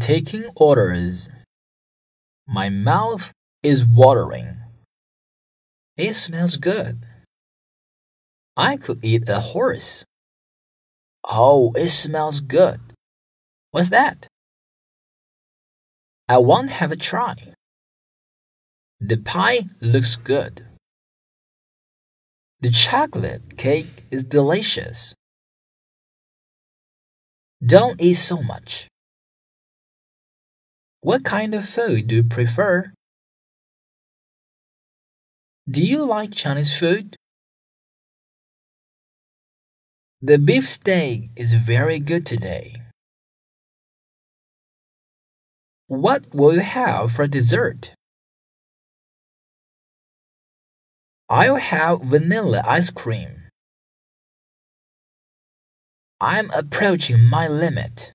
Taking orders. My mouth is watering. It smells good. I could eat a horse. Oh, it smells good. What's that? I want to have a try. The pie looks good. The chocolate cake is delicious. Don't eat so much. What kind of food do you prefer? Do you like Chinese food? The beef steak is very good today. What will you have for dessert? I'll have vanilla ice cream. I'm approaching my limit.